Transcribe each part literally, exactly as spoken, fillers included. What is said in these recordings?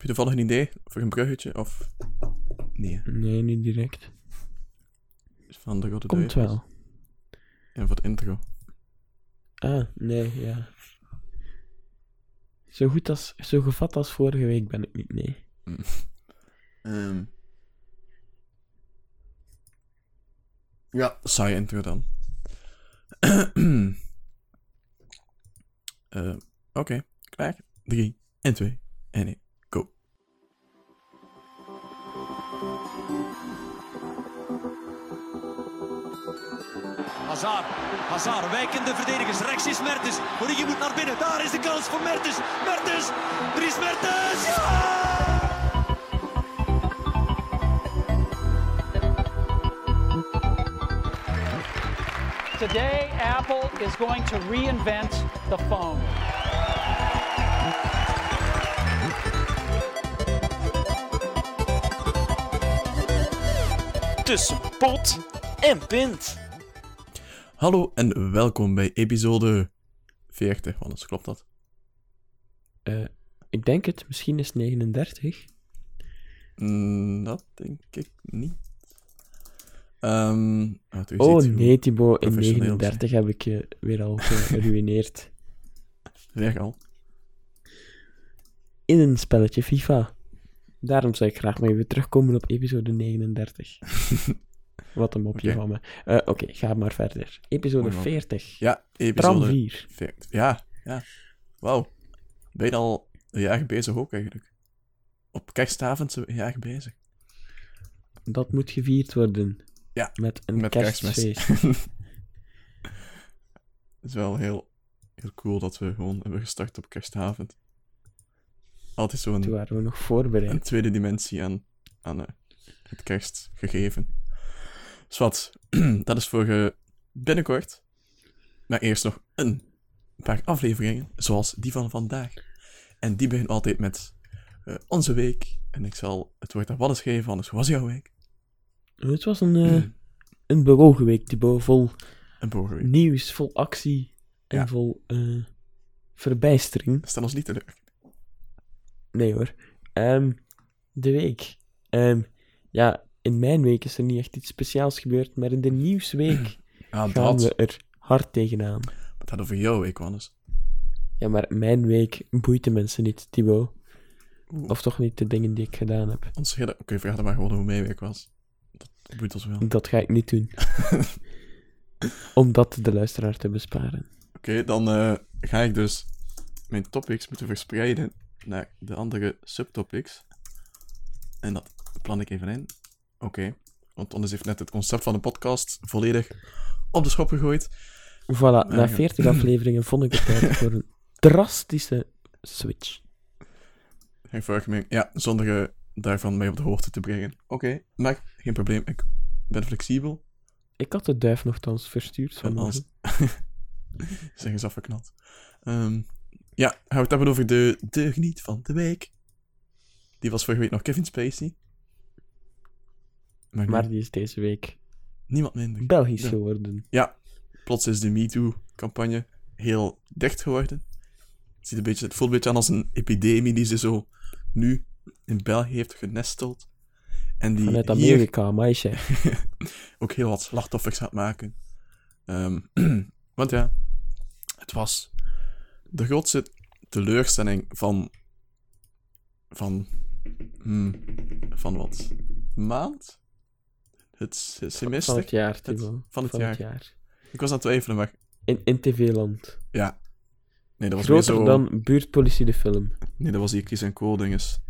Heb je toevallig een idee voor een bruggetje? Of... Nee. Nee, niet direct. Van de Rode Komt Duivels. Wel. En voor het intro. Ah, nee, ja. Zo goed als... Zo gevat als vorige week ben ik niet, nee. Mm. Um. Ja, saaie intro dan. uh, Oké, okay. Klaar. Drie en twee en één. Go. Hazard, Hazard, wijkende verdedigers, rechts is Mertens. Origi moet naar binnen, daar is de kans voor Mertens. Mertens, Dries Mertens. Ja! Today, Apple is going to reinvent the phone. Tussen pot en pint. Hallo en welkom bij episode veertig. Wannes, klopt dat? Uh, ik denk het. Misschien is negenendertig. Mm, dat denk ik niet. Um, ah, oh nee, Thibaut, in negenendertig heb ik je weer al geruineerd. Zeg al. In een spelletje FIFA. Daarom zou ik graag nog even terugkomen op episode negenendertig. Wat een mopje okay. van me. Uh, Oké, okay, ga maar verder. Episode oh, veertig. Ja, episode Tram vier. veertig. Ja, ja. Wauw. Ben je al een jaar bezig ook eigenlijk? Op kerstavond zijn we een jaar bezig. Dat moet gevierd worden. Ja, met een met kerstfeest. Het is wel heel, heel cool dat we gewoon hebben gestart op kerstavond. Altijd zo'n... Toen waren we nog voorbereid. Een tweede dimensie aan, aan uh, het kerstgegeven. Dus wat, dat is voor uh, binnenkort. Maar eerst nog een paar afleveringen, zoals die van vandaag. En die beginnen altijd met uh, onze week. En ik zal het woord aan Wannes geven, Wannes, hoe was jouw week? Het was een, uh, mm. een bewogen week, Thibaut, vol een week. Nieuws, vol actie en ja. vol uh, verbijstering. Stel ons niet teleur. Nee hoor. Um, de week. Um, ja, in mijn week is er niet echt iets speciaals gebeurd, maar in de nieuwsweek ah, gaan dat. we er hard tegenaan. Wat gaat over jouw week, Wannes? Ja, maar mijn week boeit de mensen niet, Thibaut. Oeh. Of toch niet de dingen die ik gedaan heb. Oké, okay, vraag dan maar gewoon hoe mijn week was. Dat boeit ons wel. Dat ga ik niet doen. Om dat de luisteraar te besparen. Oké, okay, dan uh, ga ik dus mijn topics moeten verspreiden naar de andere subtopics. En dat plan ik even in. Oké, okay. Want anders heeft net het concept van de podcast volledig op de schop gegooid. Voilà, maar na veertig ja. afleveringen vond ik het tijd voor een drastische switch. Ja, zonder uh, daarvan mij op de hoogte te brengen. Oké, okay, maar geen probleem. Ik ben flexibel. Ik had de duif nogthans verstuurd vanmorgen. Zeg eens afgeknald. Um, ja, gaan we het hebben over de deugniet van de week. Die was vorige week nog Kevin Spacey. Maar, maar die is deze week... Niemand minder. Belgisch ja. geworden. Ja, plots is de MeToo-campagne heel dicht geworden. Het, ziet een beetje, het voelt een beetje aan als een epidemie die ze zo... nu in België heeft genesteld. En die vanuit Amerika, hier... meisje. ook heel wat slachtoffers gaat maken. Um, want ja, het was de grootste teleurstelling van... Van... Hmm, van wat? Maand? Het, het semester? Van het jaar, het, Van, van het, jaar. het jaar. Ik was aan het twijfelen, maar... In, in tv-land. Ja. Nee, dat was groter zo... dan buurtpolitie de film. Nee, dat was die Kies en Co-dinges.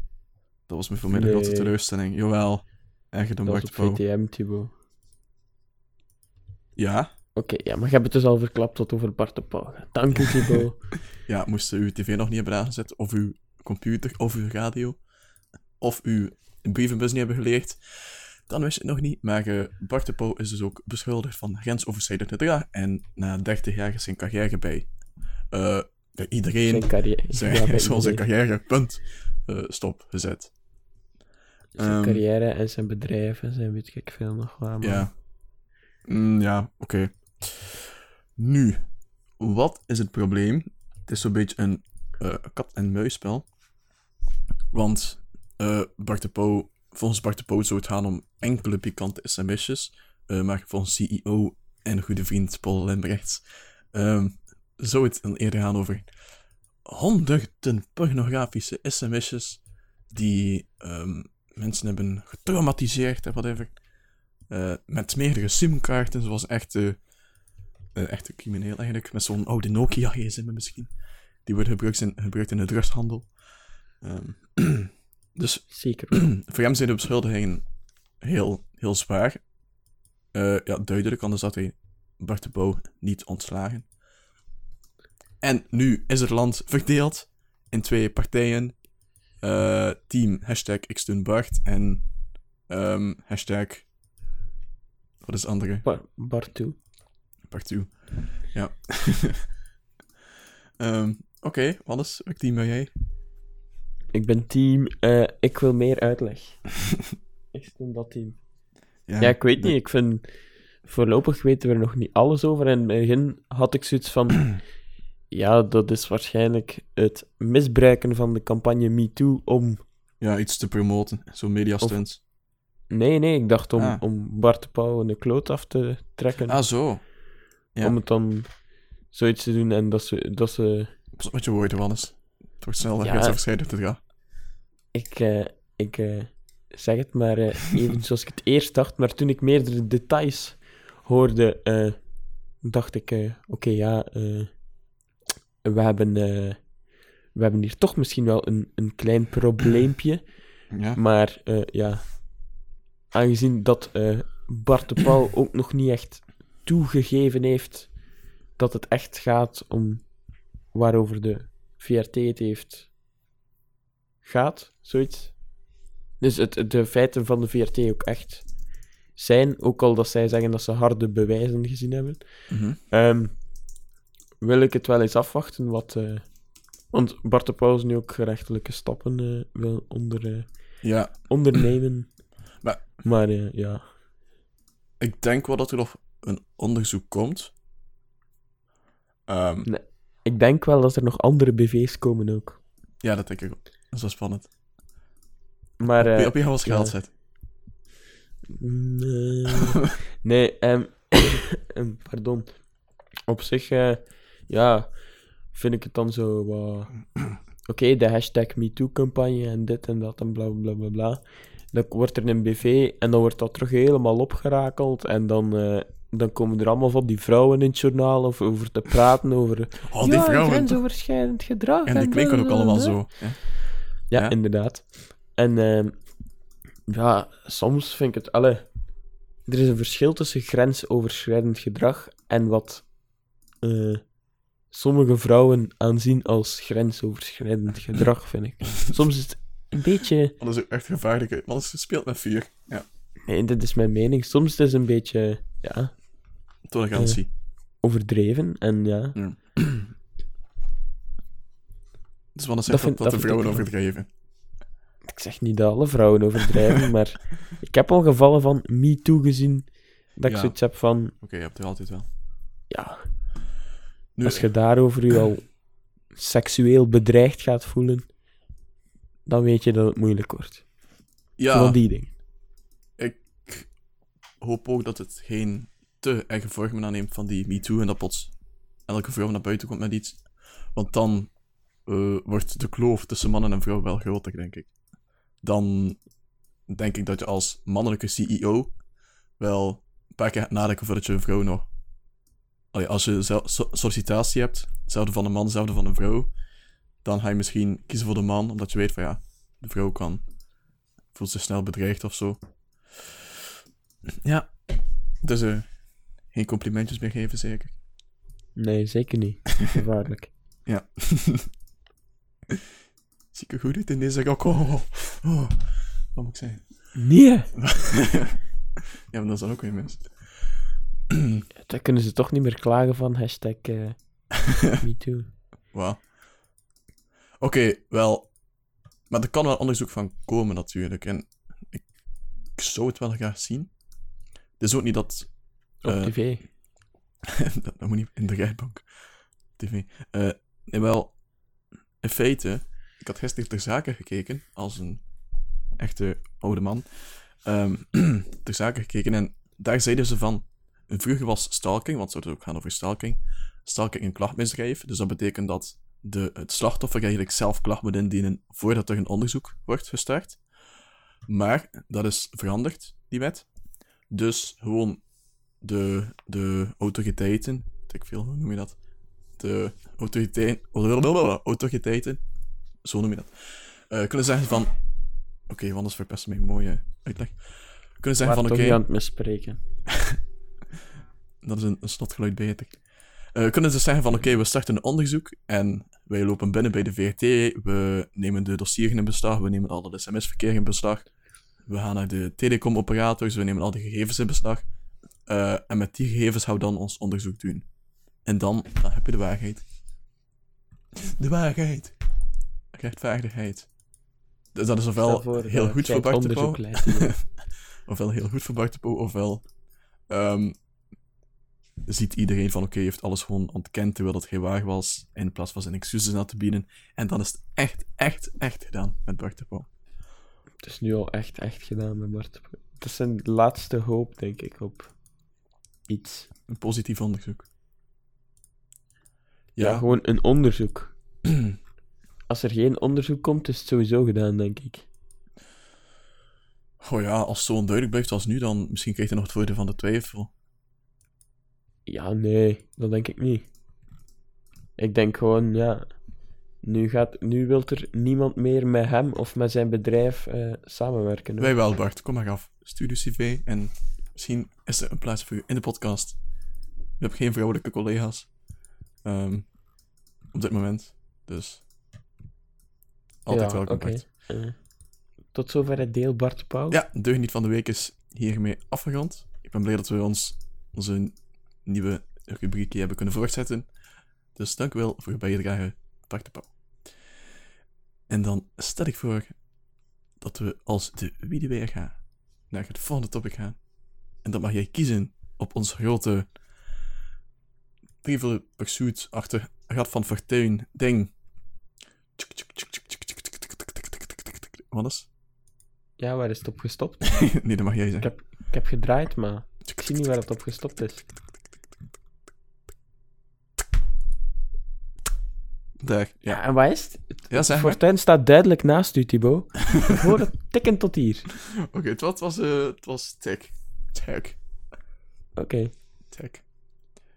Dat was voor mij de nee. grote teleurstelling. Jawel. Echt een Bart de Pauw. Dat was op V T M, Thibaut. Ja? Oké, okay, ja, maar je hebt het dus al verklapt tot over Bart de Pauw. Dank u, Thibaut. ja, moest uw tv nog niet hebben aangezet, of uw computer, of uw radio, of uw brievenbus niet hebben geleerd, dan wist je het nog niet. Maar uh, Bart de Pauw is dus ook beschuldigd van grensoverschrijdend gedrag en na dertig jaar is zijn carrière bij... Uh, Bij iedereen zijn carrière, zijn, ja, bij zijn iedereen. carrière punt uh, stop gezet. Zijn um, carrière en zijn bedrijf en zijn weet ik veel nog waar. Ja, mm, ja oké. Okay. Nu, wat is het probleem? Het is zo'n beetje een uh, kat-en-muisspel. Want Uh, Bart de Pauw, volgens Bart de Pauw zou het gaan om enkele pikante sms'jes. Uh, maar volgens C E O en goede vriend Paul Lembrechts um, zou het dan eerder gaan over honderden pornografische sms'jes die um, mensen hebben getraumatiseerd en whatever. Uh, met meerdere simkaarten, zoals echte, uh, echte crimineel eigenlijk. Met zo'n oude Nokia gsm misschien. Die worden gebruikt in, gebruikt in de drugshandel. Um, dus zeker. Voor hem zijn de beschuldigingen heel, heel zwaar. Uh, ja, duidelijk, anders had hij Bart de Pauw niet ontslagen. En nu is het land verdeeld in twee partijen. Uh, team hashtag ik steun Bart en um, hashtag wat is het andere? Bar- Bartu. Bartu, ja. um, Oké, okay, Wannes, welk team ben jij? Ik ben team, uh, ik wil meer uitleg. Ik steun dat team. Ja, ja ik weet de... niet, ik vind voorlopig weten we er nog niet alles over. En in het begin had ik zoiets van... Ja, dat is waarschijnlijk het misbruiken van de campagne MeToo om... Ja, iets te promoten, zo'n mediastunts. Of... Nee, nee, ik dacht om, ah. om Bart de Pauw de kloot af te trekken. Ah, zo. Ja. Om het dan zoiets te doen en dat ze... Dat ze... Pas op met je woorden, Wannes. Het wordt snel, ja, afscheiden te gaan. Ik, uh, ik uh, zeg het maar uh, even zoals ik het eerst dacht, maar toen ik meerdere details hoorde, uh, dacht ik, uh, oké, okay, ja... Uh, We hebben, uh, we hebben hier toch misschien wel een, een klein probleempje. Ja. Maar uh, ja, aangezien dat uh, Bart de Pauw ook nog niet echt toegegeven heeft dat het echt gaat om waarover de V R T het heeft gaat, zoiets. Dus het, de feiten van de V R T ook echt zijn, ook al dat zij zeggen dat ze harde bewijzen gezien hebben. Mm-hmm. Um, Wil ik het wel eens afwachten, wat, uh, want Bart de Pauw nu ook gerechtelijke stappen uh, wil onder, uh, ja. ondernemen. Maar, maar uh, ja. Ik denk wel dat er nog een onderzoek komt. Um, nee, ik denk wel dat er nog andere B V's komen ook. Ja, dat denk ik ook. Dat is wel spannend. Maar, uh, op, je, op je was geld ja. zet. Nee, nee um, pardon. Op zich... Uh, Ja, vind ik het dan zo... Uh, Oké, okay, de hashtag MeToo-campagne en dit en dat en bla, bla, bla, bla. Dan wordt er een B V en dan wordt dat terug helemaal opgerakeld. En dan, uh, dan komen er allemaal van die vrouwen in het journaal over, over te praten, over... Oh, die ja, vrouwen. Grensoverschrijdend gedrag. En, en die klinken ook allemaal zo. Hè? Ja, ja, inderdaad. En uh, ja, soms vind ik het... Alle, er is een verschil tussen grensoverschrijdend gedrag en wat... Uh, sommige vrouwen aanzien als grensoverschrijdend gedrag, vind ik. Soms is het een beetje... Dat is ook echt gevaarlijk, want het is gespeeld met vuur. Ja. Nee, dat is mijn mening. Soms is het een beetje... Ja... Tolerantie. Uh, overdreven, en ja... ja. Dus wat zegt dat, vind, dat, dat de vrouwen ik overdreven? Ik zeg niet dat alle vrouwen overdrijven, maar... Ik heb al gevallen van MeToo gezien, dat ja. ik zoiets heb van... Oké, okay, je hebt er altijd wel. Ja... Nu, als je daarover je al seksueel bedreigd gaat voelen, dan weet je dat het moeilijk wordt. Ja. Van die dingen. Ik hoop ook dat het geen te erge vormen aanneemt van die MeToo en dat plots elke vrouw naar buiten komt met iets. Want dan uh, wordt de kloof tussen mannen en vrouwen wel groter, denk ik. Dan denk ik dat je als mannelijke C E O wel een paar keer gaat nadenken voordat je een vrouw nog... Allee, als je zo- so- sollicitatie hebt, hetzelfde van een man, hetzelfde van een vrouw, dan ga je misschien kiezen voor de man, omdat je weet van ja, de vrouw kan, voelt zich snel bedreigd of zo. Ja, dus uh, geen complimentjes meer geven, zeker? Nee, zeker niet. Gevaarlijk. Ja. Zie ik er goed uit in deze rok? Oh, oh, oh. Wat moet ik zeggen? Nee! Ja, maar dat is dan ook weer mis. Dan kunnen ze toch niet meer klagen van hashtag uh, MeToo. Wow. Oké, okay, wel. Maar er kan wel onderzoek van komen, natuurlijk. En ik, ik zou het wel graag zien. Het is ook niet dat... Uh, Op tv. dat, dat moet niet in de rechtbank. Tv. Uh, nee, wel, in feite, ik had gisteren ter zake gekeken als een echte oude man, um, ter zake gekeken. En daar zeiden ze van, vroeger was stalking, want ze zouden ook gaan over stalking, stalking een klachtmisdrijf. Dus dat betekent dat de, het slachtoffer eigenlijk zelf klacht moet indienen voordat er een onderzoek wordt gestart. Maar dat is veranderd, die wet. Dus gewoon de, de autoriteiten, weet ik veel, hoe noem je dat? De autoriteiten, autoriteiten, zo noem je dat, uh, kunnen zeggen van, oké, okay, Wannes verpest mijn mooie uitleg. Kunnen zeggen van, oké... Okay, aan het misspreken. Dat is een, een slotgeluid bij het. Uh, kunnen ze zeggen van, oké, okay, we starten een onderzoek en wij lopen binnen bij de V R T, we nemen de dossieren in beslag, we nemen al het sms-verkeer in beslag, we gaan naar de telecomoperators, we nemen al die gegevens in beslag, uh, en met die gegevens gaan we dan ons onderzoek doen. En dan, dan heb je de waarheid. De waarheid. Rechtvaardigheid. Dus dat is ofwel voor, heel goed voor Bart de Pauw. Ofwel heel goed voor Bart de Pauw, ofwel... Um, ziet iedereen van, oké, okay, heeft alles gewoon ontkend terwijl dat geen waar was, in plaats van zijn excuses aan te bieden. En dan is het echt, echt, echt gedaan met Bart de Pauw. Het is nu al echt, echt gedaan met Bart de Pauw. Het is zijn laatste hoop, denk ik, op iets. Een positief onderzoek. Ja, ja, gewoon een onderzoek. Als er geen onderzoek komt, is het sowieso gedaan, denk ik. Oh ja, als het zo onduidelijk blijft als nu, dan misschien krijgt hij nog het voordeel van de twijfel. Ja, nee, dat denk ik niet. Ik denk gewoon, ja... Nu, gaat, nu wil er niemand meer met hem of met zijn bedrijf uh, samenwerken. Hoor. Wij wel, Bart. Kom maar af. Stuur je cv en misschien is er een plaats voor je in de podcast. Je hebt geen vrouwelijke collega's. Um, op dit moment. Dus... Altijd ja, welkom, okay. Bart. Uh, tot zover het deel, Bart de Pauw. Ja, deugniet van de week is hiermee afgerond. Ik ben blij dat we ons onze... nieuwe rubriekje hebben kunnen voortzetten. Dus dank u wel voor uw bijdrage, Bart de Pauw. En dan stel ik voor dat we als de wie de weer gaan naar het volgende topic gaan. En dat mag jij kiezen op onze grote Trivial Pursuit achter Rad van Fortuin ding. Wat is? Ja, waar is het op gestopt? Nee, dat mag jij zeggen. Ik heb, ik heb gedraaid, maar ik zie niet waar het op gestopt is. Daar, ja. Ja, en waar is het? Ja, zeg maar. Fortuin staat duidelijk naast u, Thibaut. Ik hoor het tikken tot hier. Oké, okay, het was, uh, het was tik. Tik. Oké. Okay. Tik.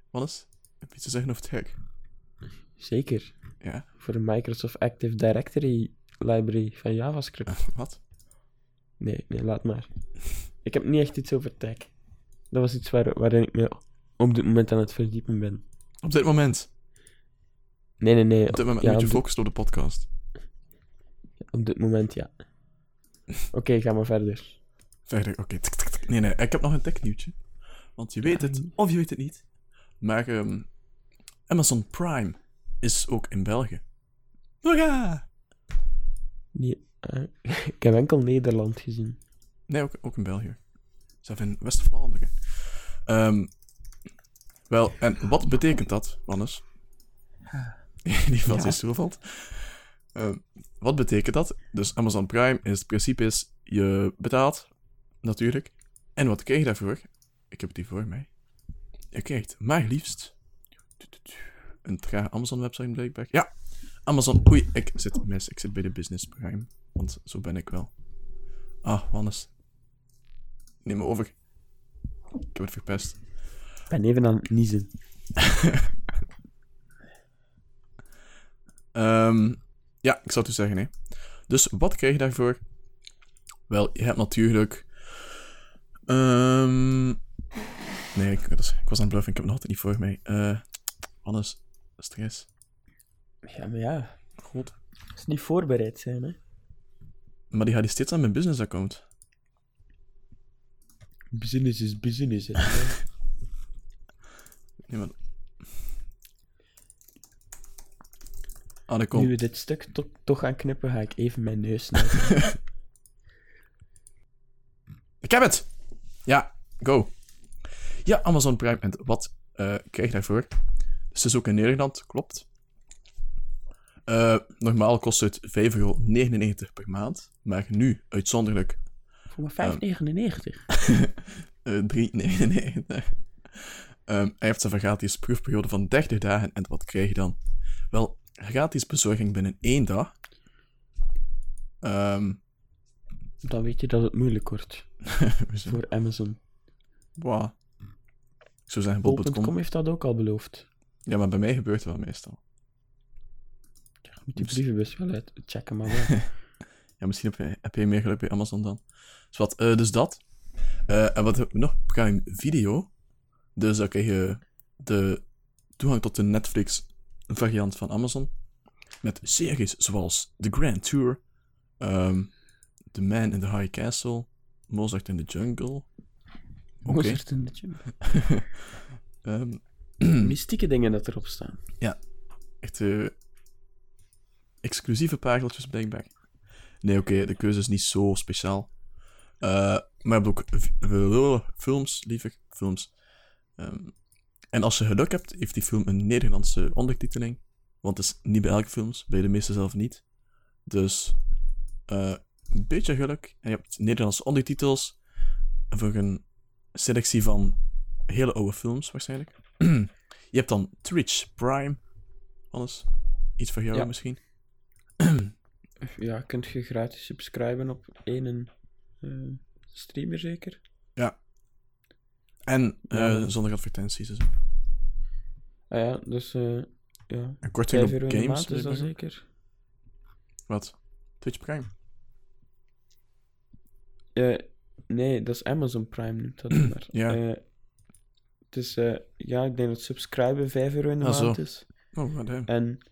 Wannes, heb je iets te zeggen over tik? Zeker. Ja. Voor de Microsoft Active Directory library van JavaScript. Uh, wat? Nee, nee, laat maar. Ik heb niet echt iets over tik. Dat was iets waar, waarin ik me op dit moment aan het verdiepen ben. Op dit moment? Nee, nee, nee. Op dit moment ja, moet je focussen op de podcast. Op dit moment, ja. Oké, okay, ga maar verder. Verder, oké. Okay. Nee, nee, ik heb nog een tech-nieuwtje. Want je weet het, of je weet het niet. Maar um, Amazon Prime is ook in België. Hoera! Ja, uh, ik heb enkel Nederland gezien. Nee, ook, ook in België. Zelf in West-Vlaanderen. Um, wel, en wat betekent dat, Wannes? Die valt is toevalt. Uh, wat betekent dat? Dus Amazon Prime is het principe is, je betaalt, natuurlijk. En wat krijg je daarvoor? Ik heb die voor mij. Je krijgt maar liefst een trage Amazon website blijkbaar. Ja, Amazon. Oei, ik zit mis. Ik zit bij de Business Prime. Want zo ben ik wel. Ah, Wannes. Neem me over. Ik heb het verpest. Ik ben even aan het niezen. Um, ja, ik zou het u zeggen, hè. Dus wat krijg je daarvoor? Wel, je hebt natuurlijk... Um... Nee, ik, dat is, ik was aan het bluffen, ik heb het nog altijd niet voor mij. Uh, Wannes, stress. Ja, maar ja. Goed. Het is niet voorbereid zijn, hè. Maar die gaat die steeds aan mijn business-account. Business is business, hè. Nee, maar... Nu we dit stuk to- toch gaan knippen, ga ik even mijn neus snijden. Ik heb het! Ja, go. Ja, Amazon Prime. En wat uh, krijg je daarvoor? Dus het is ook in Nederland, klopt. Uh, normaal kost het vijf euro negenennegentig per maand, maar nu uitzonderlijk... Voor maar vijf negenennegentig? Um, uh, drie negenennegentig. Um, hij heeft een gratis proefperiode van dertig dagen. En wat krijg je dan? Wel, gratis bezorging binnen één dag. Um, dan weet je dat het moeilijk wordt. Voor Amazon. Wow. Ik zou zeggen, bol punt com heeft dat ook al beloofd. Ja, maar bij mij gebeurt het wel meestal. Ja, moet die brievenbus wel uit checken, maar wel. Ja, misschien heb je, heb je meer geluk bij Amazon dan. Dus, wat, uh, dus dat. Uh, en wat heb ik nog? Prime Video. Dus dan krijg je de toegang tot de Netflix-variant van Amazon. Met series zoals The Grand Tour, um, The Man in the High Castle, Mozart in the Jungle. Okay. Mozart in the Jungle. um, Mystieke dingen dat erop staan. Ja, echt uh, exclusieve pareltjes blijkbaar. Nee, oké, okay, de keuze is niet zo speciaal. Uh, maar je hebt ook v- films, liever films. Um, en als je geluk hebt, heeft die film een Nederlandse ondertiteling. Want het is niet bij elke films, bij de meeste zelf niet. Dus, uh, een beetje geluk. En je hebt Nederlandse ondertitels voor een selectie van hele oude films, waarschijnlijk. Je hebt dan Twitch Prime. Alles. Iets voor jou ja. misschien. Ja, kunt je gratis subscriben op één uh, streamer, zeker? Ja. En uh, ja. zonder advertenties en zo. Ah ja, dus... Uh, ja. Een korting op games. Een maand, is dat zeker? Wat? Twitch Prime? Uh, nee, dat is Amazon Prime nu. Dat maar. Ja. Uh, het is... Uh, ja, ik denk dat subscriben vijf euro in de ah, maand zo. Is. Oh, wat hè. En...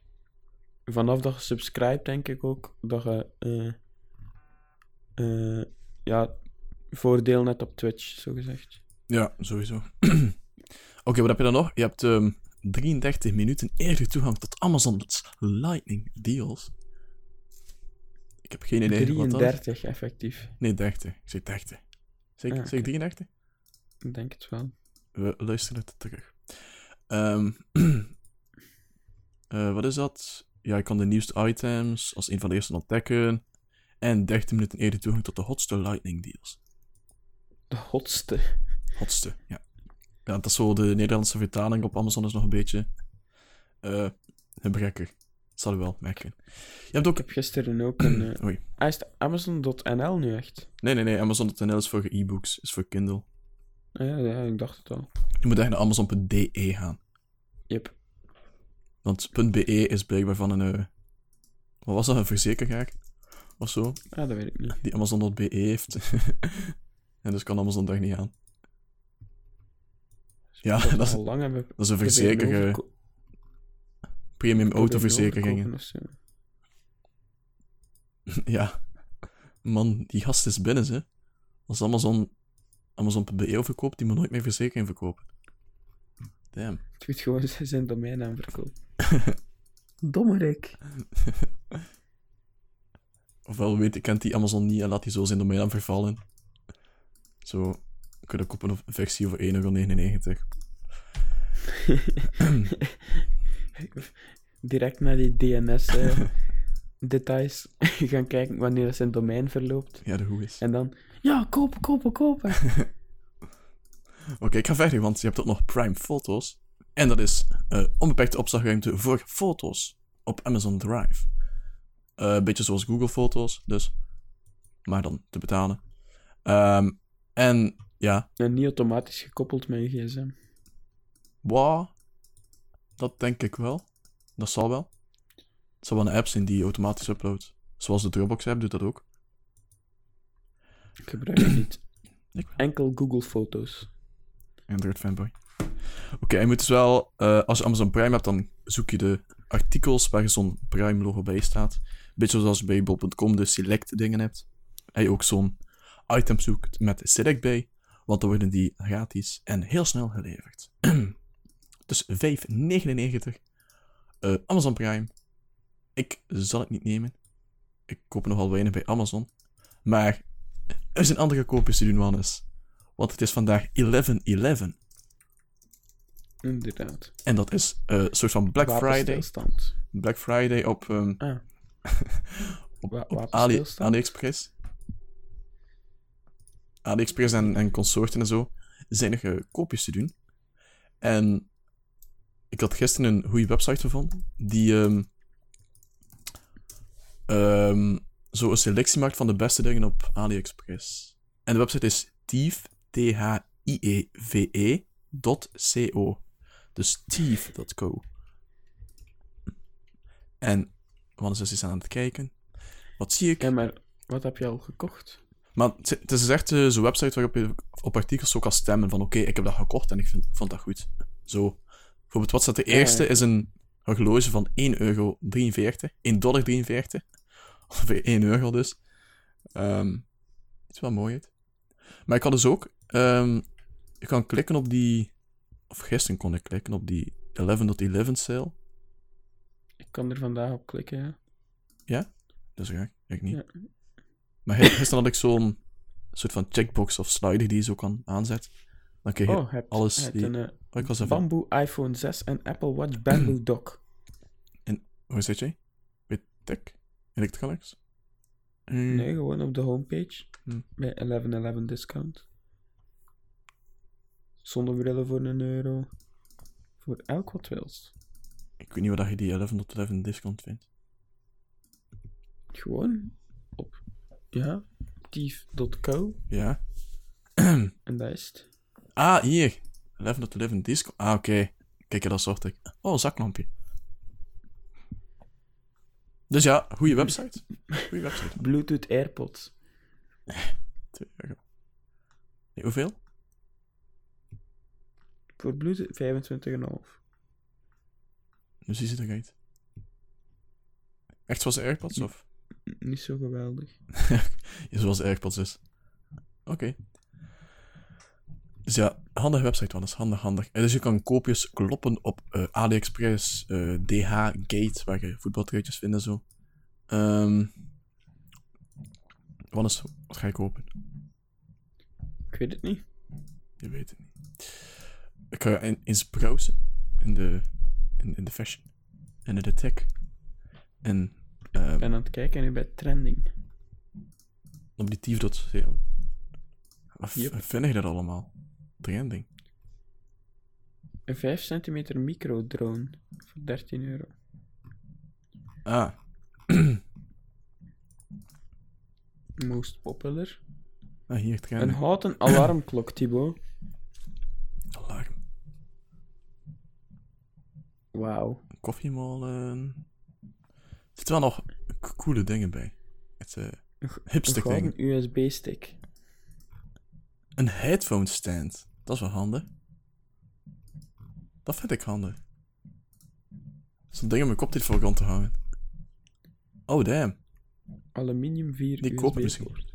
Vanaf dat je subscribe, denk ik ook, dat je uh, uh, ja, voordeel net op Twitch, zogezegd. Ja, sowieso. Oké, okay, wat heb je dan nog? Je hebt um, drieëndertig minuten eerder toegang tot Amazon's Lightning Deals. Ik heb geen idee wat dat is. drieëndertig, effectief. Nee, dertig. Ik zeg dertig. Zeg ik ah, okay. drieëndertig? Ik denk het wel. We luisteren het terug. Um, uh, wat is dat? Ja, je kan de nieuwste items als een van de eerste ontdekken. En dertien minuten eerder toegang tot de hotste Lightning Deals. De hotste? Hotste, ja. Ja, dat is zo de Nederlandse vertaling op Amazon is nog een beetje... Uh, gebrekkig. Dat zal je wel merken. Je hebt ook... Ik heb gisteren ook een... Uh... Oei. Ah, is het Amazon punt n l nu echt? Nee, nee, nee. Amazon punt n l is voor e-books. Is voor Kindle. Ja, ja, ik dacht het al. Je moet echt naar Amazon punt d e gaan. Yep. Want .be is blijkbaar van een... Uh, wat was dat? Een verzekeraar? Of zo? Ah, dat weet ik niet. Die Amazon punt b e heeft. En dus kan Amazon daar niet aan. Dus ja, dat, dat, is, lang hebben, dat is een verzekeraar. Overko- Premium autoverzekeringen. Ja. Man, die gast is binnen, hè. Als Amazon Amazon punt b e overkoopt, die moet nooit meer verzekering verkopen. Damn. Het doet gewoon zijn domein aan verkoop. Dommerik. Ofwel weet ik, kent die Amazon niet en laat die zo zijn domein aan vervallen. Zo, kun je kopen een versie voor één euro negenennegentig. Direct naar die D N S-details uh, gaan kijken wanneer zijn domein verloopt. Ja, de hoe is. En dan, ja, kopen, kopen, kopen. Oké, okay, ik ga verder, want je hebt ook nog Prime Foto's. En dat is uh, onbeperkte opslagruimte voor foto's op Amazon Drive. Een uh, beetje zoals Google Foto's, dus. Maar dan te betalen. Um, en, ja. En niet automatisch gekoppeld met je gsm. Wow. Dat denk ik wel. Dat zal wel. Het zal wel een app zijn die je automatisch uploadt. Zoals de Dropbox-app doet dat ook. Ik gebruik het niet. Enkel Google Foto's. Android fanboy. Oké, okay, je moet dus wel... Uh, als je Amazon Prime hebt, dan zoek je de artikels waar zo'n Prime-logo bij staat. Een beetje zoals je bij bol punt com de Select-dingen hebt. En je ook zo'n item zoekt met Select bij, want dan worden die gratis en heel snel geleverd. Dus vijf negenennegentig. Uh, Amazon Prime. Ik zal het niet nemen. Ik koop nogal weinig bij Amazon. Maar er zijn andere kopers die doen, Wannes. Want het is vandaag elf elf. Inderdaad. En dat is uh, een soort van Black Friday. Black Friday op, um, ah. op, Wa- op Ali- AliExpress. AliExpress en, en consorten en zo. Zinnige koopjes te doen. En ik had gisteren een goede website gevonden die um, um, zo een selectie maakt van de beste dingen op AliExpress. En de website is thieve dot co. Dus thieve dot co. En Wannes is eens aan het kijken. Wat zie ik? Ja, maar wat heb je al gekocht? Maar het is echt uh, zo'n website waarop je op artikels zo kan stemmen. Van oké, okay, ik heb dat gekocht en ik vind, vond dat goed. Zo. Bijvoorbeeld, wat staat de eerste? Ja, ja. Is een horloge van één euro drieënveertig. één dollar drieënveertig. Ongeveer één euro dus. Um, het is wel mooi uit. Maar ik had dus ook... Um, je kan klikken op die... Of gisteren kon ik klikken op die elf elf sale. Ik kan er vandaag op klikken, ja. Ja? Dat is raar. Ik niet. Ja. Maar gisteren had ik zo'n soort van checkbox of slider die je zo kan aanzetten. Dan krijg je oh, hebt, alles... Hebt die... een, uh, oh, ik was bamboe iPhone zes en Apple Watch Bamboo Dock. En hoe zit jij? Bij Tech? Electronics? Mm. Nee, gewoon op de homepage. Mm. Bij elf elf discount. Zonnebrillen voor een euro. Voor elk wat wilst. Ik weet niet waar je die elf elf discount vindt. Gewoon op... Ja, thieve dot co. Ja. En dat is het. Ah, hier. elf elf discount. Ah, oké. Okay. Kijk, dat zocht ik. Oh, zaklampje. Dus ja, goede website. Goeie website. Bluetooth AirPods. twee euro. Nee, hoeveel? Voor Bluetooth vijfentwintig komma vijf. Dus die zit er uit. Echt zoals de AirPods, of? N- niet zo geweldig. Ja, zoals de AirPods is. Oké. Okay. Dus ja, handige website, Wannes. Handig, handig. En dus je kan koopjes kloppen op uh, AliExpress, uh, D H, Gate, waar je voetbaltruitjes vindt en zo. Um, Wannes, wat ga je kopen? Ik weet het niet. Je weet het niet. Ik ga in, eens browsen in de, in, in de fashion en in de tech. En, uh, ik ben aan het kijken nu bij trending. Op die thieve dot co. Wat yep. Vind ik dat allemaal? Trending. Een vijf centimeter microdrone voor dertien euro. Ah. Most popular. Ah, hier trending. Een houten alarmklok, Thibaut. Alarm. Wauw. Koffiemolen. Er zitten wel nog k- coole dingen bij. Het uh, hipster ding. Een gouden U S B stick. Een headphone stand. Dat is wel handig. Dat vind ik handig. Zo'n ding om mijn koptelefoon rond te hangen. Oh, damn. Aluminium vier die kopen misschien.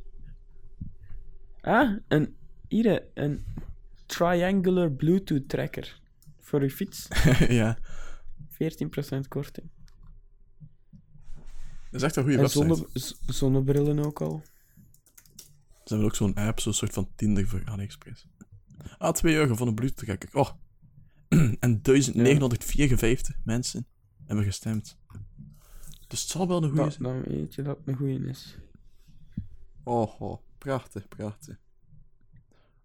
Ah, een... Hier, een triangular Bluetooth tracker. Voor uw fiets. Ja. veertien procent korting. Dat is echt een goede website. Zonne- z- zonnebrillen ook al. Ze hebben ook zo'n app, zo'n soort van Tinder voor AliExpress. Ah, twee euro van een Bluetooth-tracker. Oh. En duizend negenhonderdvierenvijftig ja. mensen hebben gestemd. Dus het zal wel een goede zijn. Dan weet je dat het een goede is. Oh, oh. Prachtig, prachtig.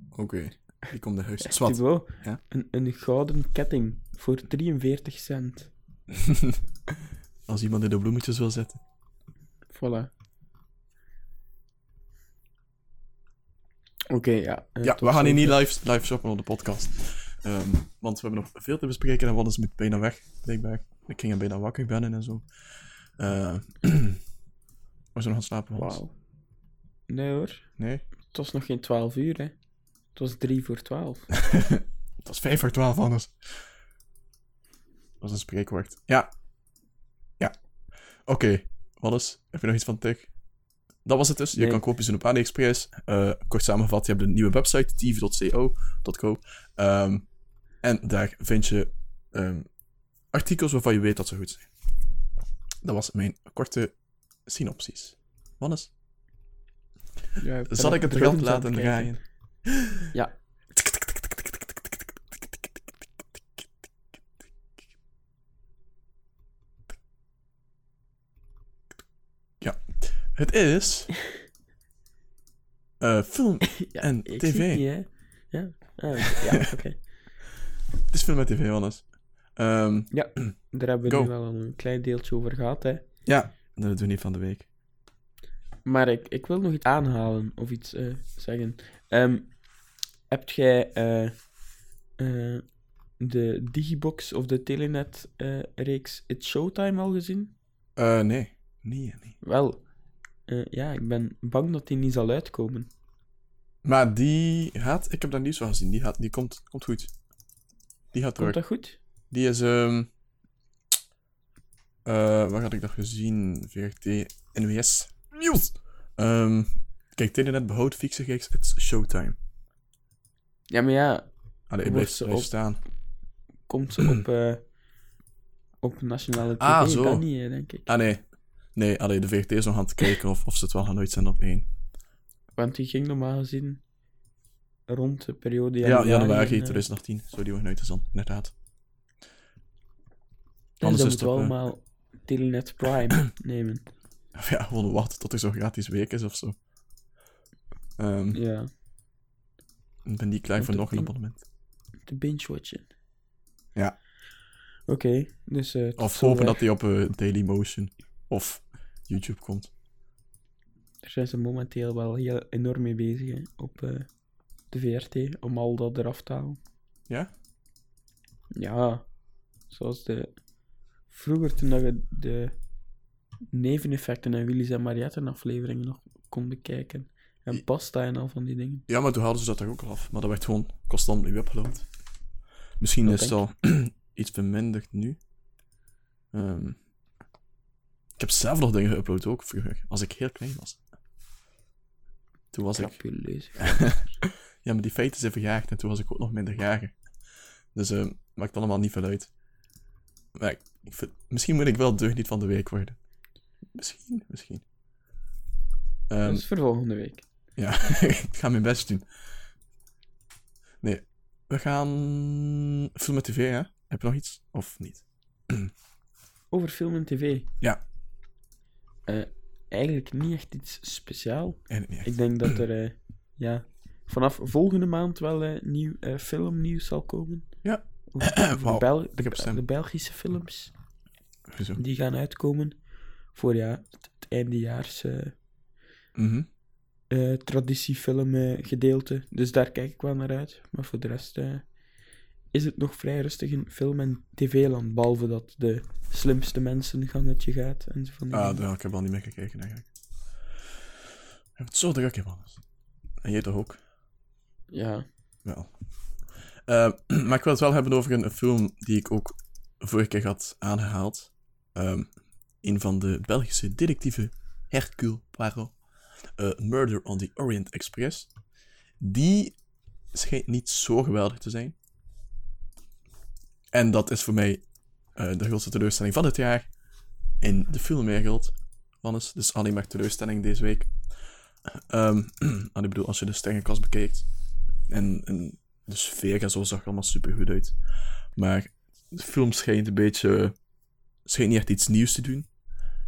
Oké. Okay. Die komt de huis. Zwat. Thibaut, ja? een, een gouden ketting voor drieënveertig cent. Als iemand in de bloemetjes wil zetten. Voilà. Oké, okay, ja. Uh, ja, we gaan hier niet live, live shoppen op de podcast. Um, want we hebben nog veel te bespreken en Wannes moet bijna weg, blijkbaar. Ik ging er bijna wakker binnen en zo. Uh, we zijn nog gaan slapen, Wannes. Wow. Nee hoor. Nee? Het was nog geen twaalf uur, hè. Het was drie voor twaalf. Het was vijf voor twaalf, Wannes. Dat was een spreekwoord. Ja. Ja. Oké, okay. Wannes, heb je nog iets van tech? Dat was het dus. Je nee. kan koopjes doen op AliExpress. Uh, kort samengevat, je hebt een nieuwe website, thieve dot co. Um, en daar vind je um, artikels waarvan je weet dat ze goed zijn. Dat was mijn korte synopsis. Wannes? Ja, zal ik het rond laten draaien? Ja. Het is... Uh, film ja, en ik tv. Zie het niet, hè? Ja, uh, ja oké. Okay. Het is film en tv, Wannes. Um, ja, daar hebben we go. nu wel een klein deeltje over gehad, hè. Ja, dat doen we niet van de week. Maar ik, ik wil nog iets aanhalen of iets uh, zeggen. Um, heb jij uh, uh, de Digibox of de Telenet-reeks uh, It's Showtime al gezien? Uh, nee. Nee, nee. Wel... Uh, ja, ik ben bang dat die niet zal uitkomen. Maar die gaat... Ik heb dat nieuws wel gezien. Die, gaat, die komt, komt goed. Die gaat terug. Komt dat goed? Die is... Um, uh, waar had ik dat gezien? V R T, N W S. Nieuws! Um, kijk, Telenet behoudt fixe geks. It's Showtime. Ja, maar ja... Allee, ik blijf, blijf op, staan. Komt ze op... Uh, op nationale tv? Ah, zo. Dat niet, denk ik. Ah, nee. Nee, allee, de V R T is nog aan het kijken of, of ze het wel gaan uitzenden op één. Want die ging normaal gezien rond de periode... Ja, januari twintig tien. Zo, die we gaan uitzenden, inderdaad. Dus dan moeten we allemaal uh... Telenet Prime nemen. Of ja, gewoon wachten tot er zo'n gratis week is of zo. Um, ja. Ik ben niet klaar of voor nog een abonnement. Te binge-watchen. Ja. Oké, okay, dus... Uh, of hopen dat die op uh, Dailymotion... Of YouTube komt. Er zijn ze momenteel wel heel enorm mee bezig hè, op uh, de V R T om al dat eraf te halen. Ja? Ja. Zoals de... Vroeger toen dat je de neveneffecten en Willy's en Marietten afleveringen nog kon bekijken. En pasta en al van die dingen. Ja, maar toen haalden ze dat toch ook al af. Maar dat werd gewoon constant weer opgeload. Misschien dat is het al iets verminderd nu. Ehm... Um. Ik heb zelf nog dingen geüpload ook vroeger, als ik heel klein was. Toen was ik... Ja, maar die feiten zijn verjaagd en toen was ik ook nog minderjarig. Dus uh, maakt allemaal niet veel uit. Maar ik, ik vind... misschien moet ik wel deugniet van de week worden. Misschien, misschien. Um, dat is voor volgende week. Ja, ik ga mijn best doen. Nee, we gaan... Film en tv, hè? Heb je nog iets? Of niet? Over film en tv? Ja. Uh, eigenlijk niet echt iets speciaal. Niet echt. Ik denk dat er uh, ja, vanaf volgende maand wel uh, nieuw uh, filmnieuws zal komen. Ja. Over, over wow. de, Bel- de, de Belgische films. Zo. Die gaan uitkomen voor ja, het, het eindejaars uh, mm-hmm. uh, traditiefilm uh, gedeelte. Dus daar kijk ik wel naar uit. Maar voor de rest uh, is het nog vrij rustig in film- en tv-land. Behalve dat de slimste mensen gangetje gaat. En zo van die ah, daar, ik heb al niet meer gekeken, eigenlijk. Ik heb het zo druk, hè, man. En jij toch ook? Ja. Wel. Uh, maar ik wil het wel hebben over een, een film die ik ook vorige keer had aangehaald. Um, een van de Belgische detectieven, Hercule Poirot. Uh, Murder on the Orient Express. Die schijnt niet zo geweldig te zijn. En dat is voor mij uh, de grootste teleurstelling van het jaar in de filmwereld. Wannes, dus alleen maar teleurstelling deze week. Um, ik bedoel, als je de sterrenkast bekijkt. En, en de sfeer en zo zag er allemaal supergoed uit. Maar de film schijnt een beetje... schijnt niet echt iets nieuws te doen.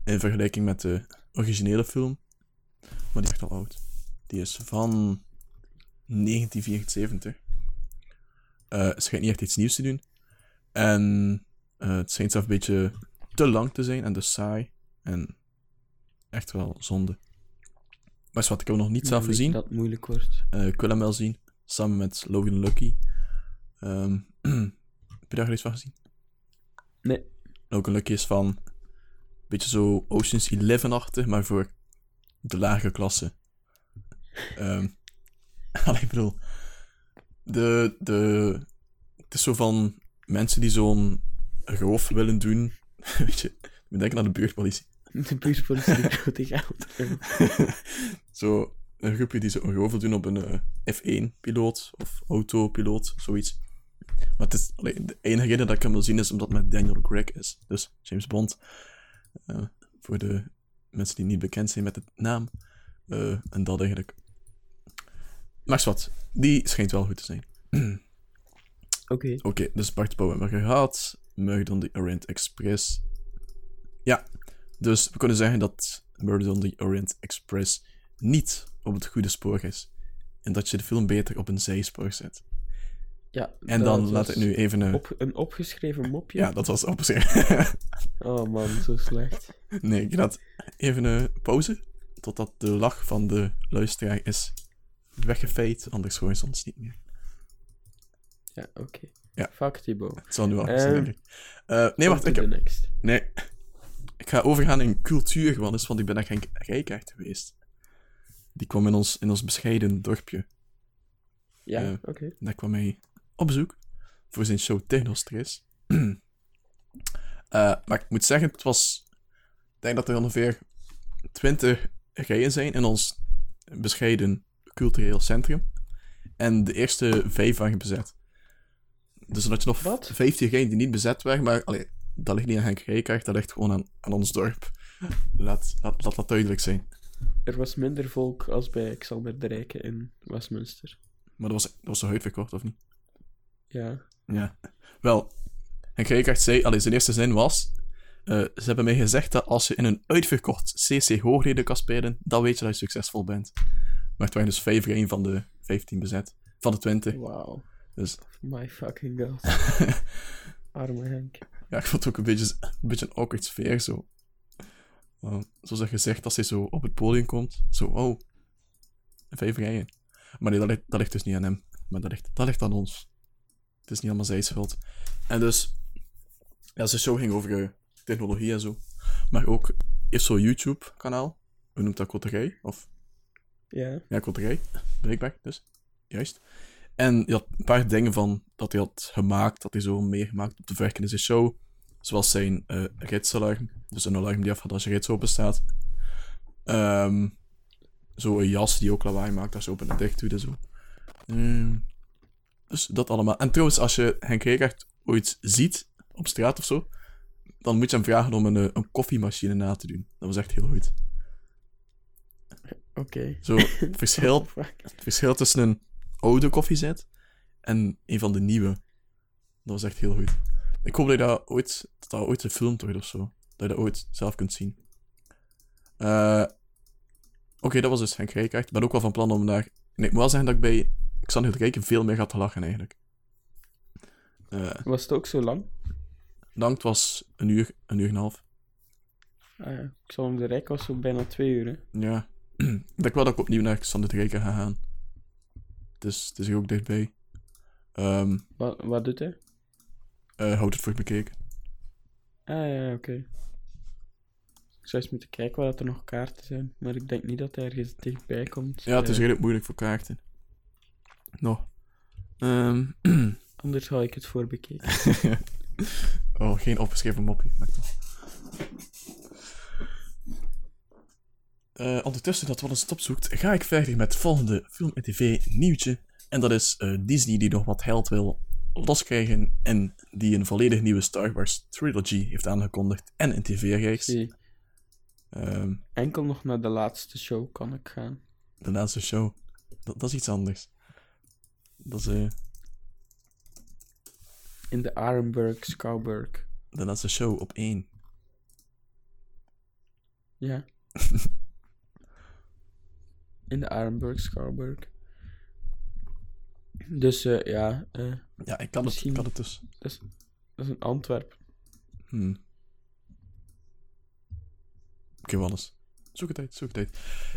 In vergelijking met de originele film. Maar die is echt al oud. Die is van negentien vierenzeventig. Uh, schijnt niet echt iets nieuws te doen. En uh, het schijnt zelf een beetje te lang te zijn en dus saai. En echt wel zonde. Maar wat ik heb nog niet zelf gezien. Dat moeilijk wordt. Uh, ik wil hem wel zien. Samen met Logan Lucky. Um, heb je daar iets van gezien? Nee. Logan Lucky is van... Een beetje zo Ocean's Eleven-achtig, maar voor de lagere klasse. Um, allee, ik bedoel... De, de, het is zo van... Mensen die zo'n roof willen doen. Weet je, we denken aan de buurtpolitie. De buurtpolitie die grote geld. Zo, een groepje die zo'n roof wil doen op een uh, F één piloot of autopiloot, zoiets. Maar het is, allee, de enige reden dat ik hem wil zien is omdat het met Daniel Craig is. Dus James Bond. Uh, voor de mensen die niet bekend zijn met de naam. Uh, en dat eigenlijk. Maar zwart, die schijnt wel goed te zijn. Oké, okay. okay, dus Bart de Pauw hebben we gehad. Murder on the Orient Express. Ja, dus we kunnen zeggen dat Murder on the Orient Express niet op het goede spoor is. En dat je de film beter op een zijspoor zet. Ja, en dan laat ik nu even... Een... Op, een opgeschreven mopje? Ja, dat was opgeschreven. Oh man, zo slecht. Nee, ik laat even een pauze, totdat de lach van de luisteraar is weggefeit, anders hoor je ze ons niet meer. Ja, oké. Okay. Ja. Fuck Thibaut. Het zal nu wel zijn, um, denk ik. Uh, nee, wacht, ik heb... Nee. Ik ga overgaan in cultuur, Wannes, want ik ben naar Henk Rijkaert geweest. Die kwam in ons, in ons bescheiden dorpje. Ja, uh, oké. Okay. Daar kwam hij op bezoek voor zijn show Technostress. uh, maar ik moet zeggen, het was... Ik denk dat er ongeveer twintig rijen zijn in ons bescheiden cultureel centrum. En de eerste vijf waren bezet. Dus dan had je nog Wat? vijftien rijen die niet bezet waren, maar... Allee, dat ligt niet aan Henk Rijkaert, dat ligt gewoon aan, aan ons dorp. Laat, laat, laat dat duidelijk zijn. Er was minder volk als bij Xander Rijken in Westminster. Maar dat was, dat was een huidverkocht, of niet? Ja. Ja. Wel, Henk Rijkaert zei... Allee, zijn eerste zin was... Uh, ze hebben mij gezegd dat als je in een uitverkocht C C Hoogreden kan spelen, dan weet je dat je succesvol bent. Maar het waren dus vijf rijen van de vijftien bezet. Van de twintig. Wow. Dus... My fucking god. Arme Henk. Ja, ik vond het ook een beetje een, beetje een awkward sfeer, zo. Uh, zoals hij gezegd, als hij zo op het podium komt, zo, oh, vijf rijen. Maar nee, dat ligt, dat ligt dus niet aan hem. Maar dat ligt, dat ligt aan ons. Het is niet allemaal zijn schuld. En dus, ja, zijn show ging over uh, technologie en zo. Maar ook, heeft zo'n YouTube-kanaal. Hoe noemt dat? Koterij? Of... Ja. Ja, Koterij. Blijkbaar, dus. Juist. En hij had een paar dingen van dat hij had gemaakt, dat hij zo meegemaakt op de verken in zijn show. Zoals zijn uh, ritsalarm. Dus een alarm die afgaat als je rits open staat. Um, Zo'n jas die ook lawaai maakt als je open en dicht doet en zo. Um, dus dat allemaal. En trouwens, als je Henk Rijkaert ooit ziet, op straat of zo, dan moet je hem vragen om een, een koffiemachine na te doen. Dat was echt heel goed. Oké. Okay. Zo, het verschil, het verschil tussen een oude koffiezet en een van de nieuwe. Dat was echt heel goed. Ik hoop dat je dat ooit, dat dat ooit gefilmd wordt of zo. Dat je dat ooit zelf kunt zien. Uh, Oké, okay, dat was dus Henk Rijkaert. Ik ben ook wel van plan om daar... En ik moet wel zeggen dat ik bij Xander Rijken veel meer gaat lachen, eigenlijk. Uh, was het ook zo lang? Lang, het was een uur, een uur en een half. Ah ja, Xander Rijken was zo bijna twee uur, hè? Ja. Ik denk wel dat ik opnieuw naar Xander Rijken ga gaan. Dus het is hier ook dichtbij. Um, wat, wat doet hij? Uh, houdt het voor bekeken. Ah ja, oké. Okay. Ik zou eens moeten kijken waar er nog kaarten zijn, maar ik denk niet dat hij ergens dichtbij komt. Ja, het is redelijk moeilijk voor kaarten. Nog. Um. Anders hou ik het voor bekeken. Oh, geen opgeschreven mopje. Uh, ondertussen dat Wannes het opzoekt, ga ik verder met het volgende film- en tv-nieuwtje. En dat is uh, Disney die nog wat geld wil loskrijgen en die een volledig nieuwe Star Wars trilogy heeft aangekondigd en een tv-reeks. Nee. Um, Enkel nog naar de laatste show kan ik gaan. De laatste show? Dat, dat is iets anders. Dat is... Uh... In de Arenberg, Schouwburg. De laatste show op één. Ja. In de Arenberg, Schouwburg. Dus uh, ja... Uh, ja, ik kan, het, ik kan het dus. Dat is, dat is een Antwerp. Hmm. Oké, okay, Wannes. Zoek het uit, zoek het uit.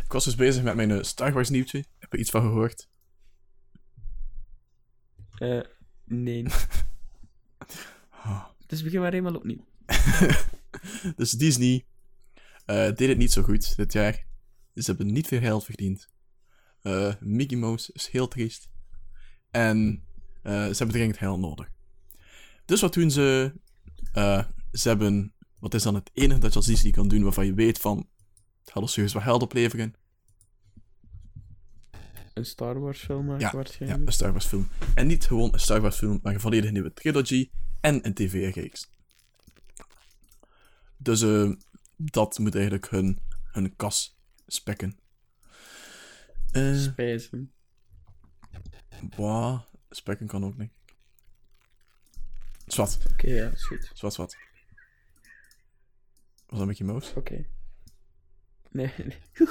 Ik was dus bezig met mijn uh, Star Wars nieuwtje. Heb je iets van gehoord? Eh, uh, nee. Oh. Dus begin maar eenmaal opnieuw. Dus Disney uh, deed het niet zo goed dit jaar. Ze hebben niet veel geld verdiend. Uh, Mickey Mouse is heel triest. En uh, ze hebben dringend geld nodig. Dus wat doen ze? Uh, ze hebben... Wat is dan het enige dat je als Disney kan doen waarvan je weet van... Gaat ons serieus wat geld opleveren? Een Star Wars film maken waarschijnlijk? Ja, een Star Wars film. En niet gewoon een Star Wars film, maar een volledige nieuwe trilogie en een tv-reeks. Dus uh, dat moet eigenlijk hun, hun kas... Spekken. Uh, Spijzen. Bah, spekken kan ook niet. Zwat. Oké, okay, ja, is goed. Zwat, zwat. Was dat Mickey Mouse? Oké. Okay. Nee. nee.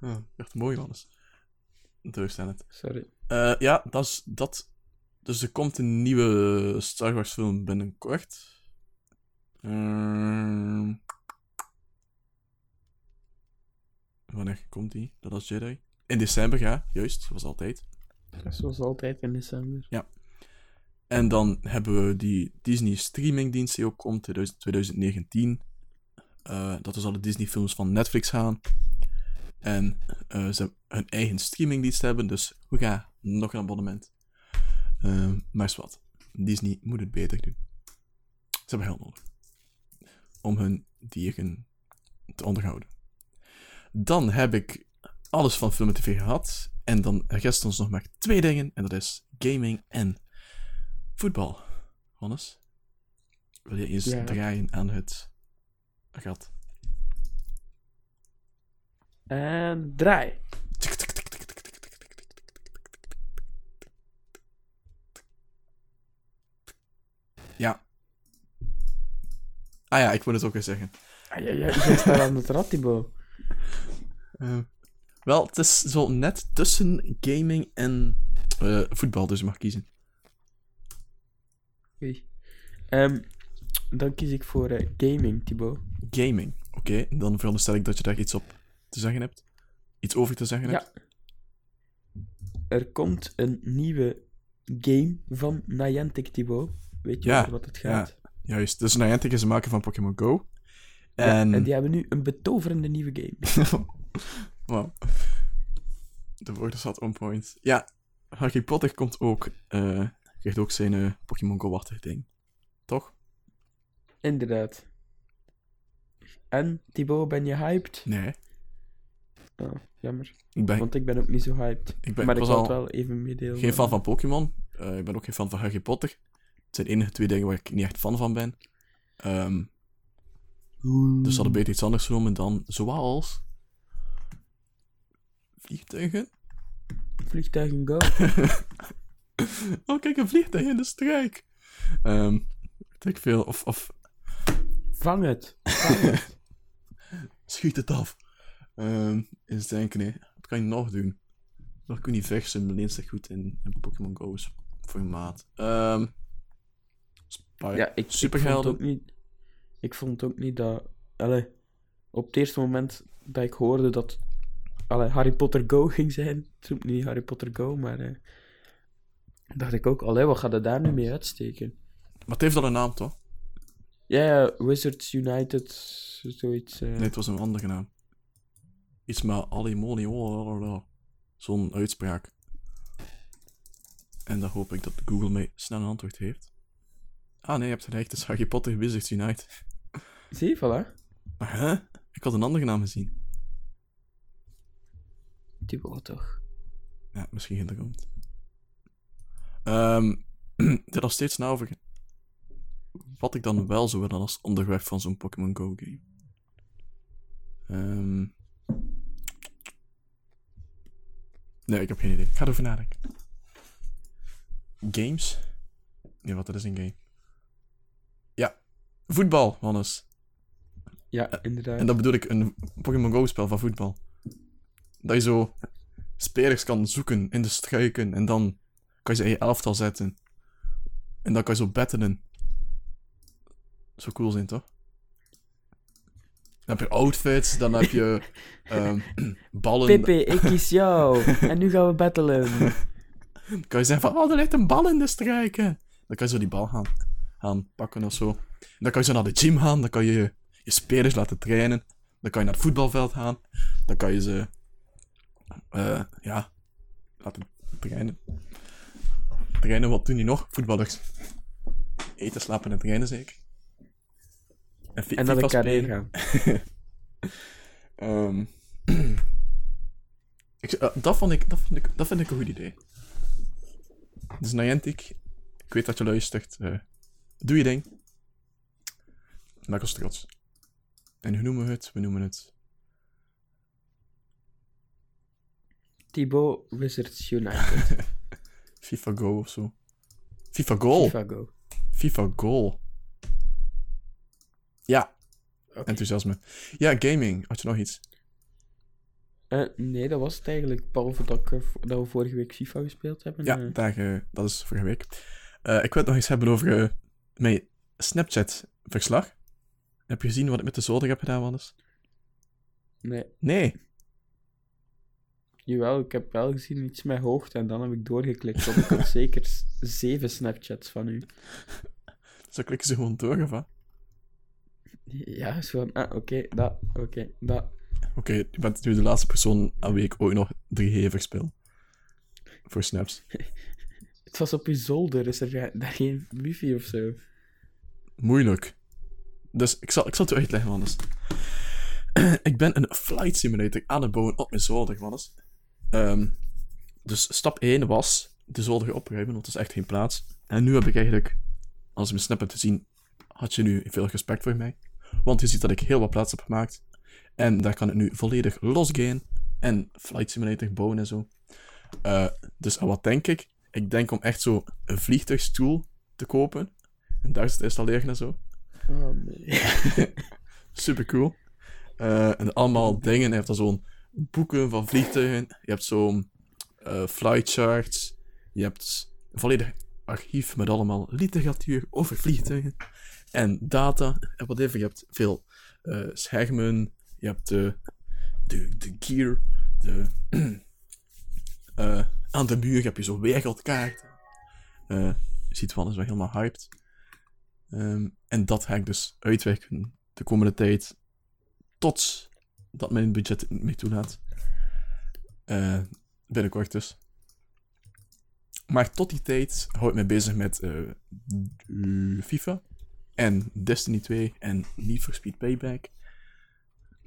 Oh, echt mooi, Wannes. Druk staan het. Sorry. Uh, ja, dat is dat. Dus er komt een nieuwe Star Wars film binnenkort. Uh... Wanneer komt die? Dat is Jedi. In december, ja. Juist, zoals altijd. Zoals altijd in december. Ja. En dan hebben we die Disney streamingdienst die ook komt, twintig negentien. Uh, dat dus alle Disney films van Netflix gaan. En uh, ze hun eigen streamingdienst hebben, dus we gaan nog een abonnement. Uh, maar is wat. Disney moet het beter doen. Ze hebben geld nodig. Om hun dieren te onderhouden. Dan heb ik alles van film en tv gehad. En dan rest ons nog maar twee dingen. En dat is gaming en voetbal. Wannes, wil je eens ja. draaien aan het gat? En draai. Ja. Ah ja, ik moet het ook weer zeggen. Ah, ja, ja, je zit daar aan het rad, Thibaut. Uh, wel, het is zo net tussen gaming en uh, voetbal, dus je mag kiezen. Oké. Okay. Um, dan kies ik voor uh, gaming, Thibaut. Gaming, oké. Okay, dan veronderstel ik dat je daar iets op te zeggen hebt. Iets over te zeggen ja. hebt. Er komt een nieuwe game van Niantic, Thibaut. Weet je ja, over wat het gaat? Ja, juist. Dus Niantic is de maker van Pokémon GO. En... Ja, en die hebben nu een betoverende nieuwe game. Wow. De woorden staat on point. Ja, Harry Potter komt ook. Uh, krijgt ook zijn uh, Pokémon Go-achtig ding. Toch? Inderdaad. En, Thibaut, ben je hyped? Nee. Oh, jammer. Ik ben... Want ik ben ook niet zo hyped. Ik ben... Maar ik, ik zal het wel even meedelen. Geen fan van Pokémon. Uh, ik ben ook geen fan van Harry Potter. Het zijn de enige twee dingen waar ik niet echt fan van ben. Um... Dus hadden beter iets anders genomen dan zoals... Vliegtuigen? Vliegtuigen go. Oh, kijk, een vliegtuig in de strijk. Um, Trek veel, of, of... Vang het. Vang het. Schiet het af. Um, eens denken, nee. Wat kan je nog doen? Nog kun je versen, maar eens echt goed in, in Pokémon Go's formaat. Um, spa- ja, ik, supergelden. Ik vond het ook niet... Ik vond ook niet dat... Allee, op het eerste moment dat ik hoorde dat... Allee, Harry Potter Go ging zijn. Het is niet Harry Potter Go, maar... Eh, dacht ik ook, allee, wat gaat het daar nu mee uitsteken? Maar het heeft al een naam, toch? Ja, ja, Wizards United, zoiets... Eh. Nee, het was een andere naam. Iets maar Alimonio, zo'n uitspraak. En dan hoop ik dat Google mij snel een antwoord heeft. Ah nee, je hebt gelijk, het is Harry Potter Wizards United. Zie je, voilà. Huh? Ik had een andere naam gezien. Die wel toch? Ja, misschien geen komt. Um, het is nog steeds na over... Wat ik dan wel zou willen als onderwerp van zo'n Pokémon Go game. Um... Nee, ik heb geen idee. Ik ga erover nadenken. Games? Ja, wat, dat is een game. Voetbal, Wannes. Ja, inderdaad. En dat bedoel ik, een Pokémon Go-spel van voetbal. Dat je zo spelers kan zoeken in de struiken en dan kan je ze in je elftal zetten. En dan kan je zo battelen. Zo cool zijn, toch? Dan heb je outfits, dan heb je um, ballen. Pippe, ik kies jou. En nu gaan we battelen. Dan kan je zeggen van, oh, er ligt een bal in de struiken. Dan kan je zo die bal gaan, gaan pakken of zo. Dan kan je zo naar de gym gaan, dan kan je je, je spelers laten trainen. Dan kan je naar het voetbalveld gaan. Dan kan je ze... Uh, ja... Laten trainen. Trainen, wat doen die nog? Voetballers. Eten, slapen en trainen, zeker. En, fi- en dan de carrière gaan. um, ik, uh, dat, vond ik, dat, vond ik, dat vind ik een goed idee. Dus Niantic, ik weet dat je luistert. Uh, doe je ding. Maak ons trots. En hoe noemen we het? We noemen het... Thibaut Wizards United. FIFA Go of zo. FIFA Goal. FIFA Go. FIFA Goal. Ja. Okay. Enthousiasme. Ja, gaming. Had je nog iets? Uh, nee, dat was het eigenlijk. Behalve dat, ik, dat we vorige week FIFA gespeeld hebben. Ja, uh... dag, uh, dat is vorige week. Uh, ik wil het nog eens hebben over uh, mijn Snapchat-verslag. Heb je gezien wat ik met de zolder heb gedaan, Wannes? Nee. Nee? Jawel, ik heb wel gezien iets met hoogte en dan heb ik doorgeklikt. Want ik had zeker zeven Snapchats van u. Zo klikken ze gewoon door, of wat? Ja, zo van, ah, oké, okay, dat, oké, okay, dat. Oké, okay, je bent nu de laatste persoon aan wie ik ooit nog drie G verspil. Voor snaps. Het was op je zolder, is er daar geen wifi of zo? Moeilijk. Dus ik zal, ik zal het u uitleggen, Wannes. Ik ben een flight simulator aan het bouwen op mijn zolder, Wannes. Um, dus stap één was de zolder opruimen, want er is echt geen plaats. En nu heb ik eigenlijk, als je mijn snap hebt gezien, had je nu veel respect voor mij. Want je ziet dat ik heel wat plaats heb gemaakt. En daar kan ik nu volledig losgaan en flight simulator bouwen en zo. Uh, dus aan wat denk ik? Ik denk om echt zo een vliegtuigstoel te kopen. En daar is het installeren en zo. Oh nee. Super cool. Uh, en allemaal dingen. Je hebt dan zo'n boeken van vliegtuigen. Je hebt zo'n uh, flight charts. Je hebt een volledig archief met allemaal literatuur over vliegtuigen. En data. En wat even. Je hebt veel uh, schermen. Je hebt de, de, de gear. De, uh, aan de muur heb je zo'n wereldkaart. Uh, je ziet van, is wel helemaal hyped. Um, en dat ga ik dus uitwerken de komende tijd. Tot dat mijn budget het niet meer toelaat. Uh, binnenkort dus. Maar tot die tijd hou ik me bezig met uh, FIFA. En Destiny twee. En Need for Speed Payback.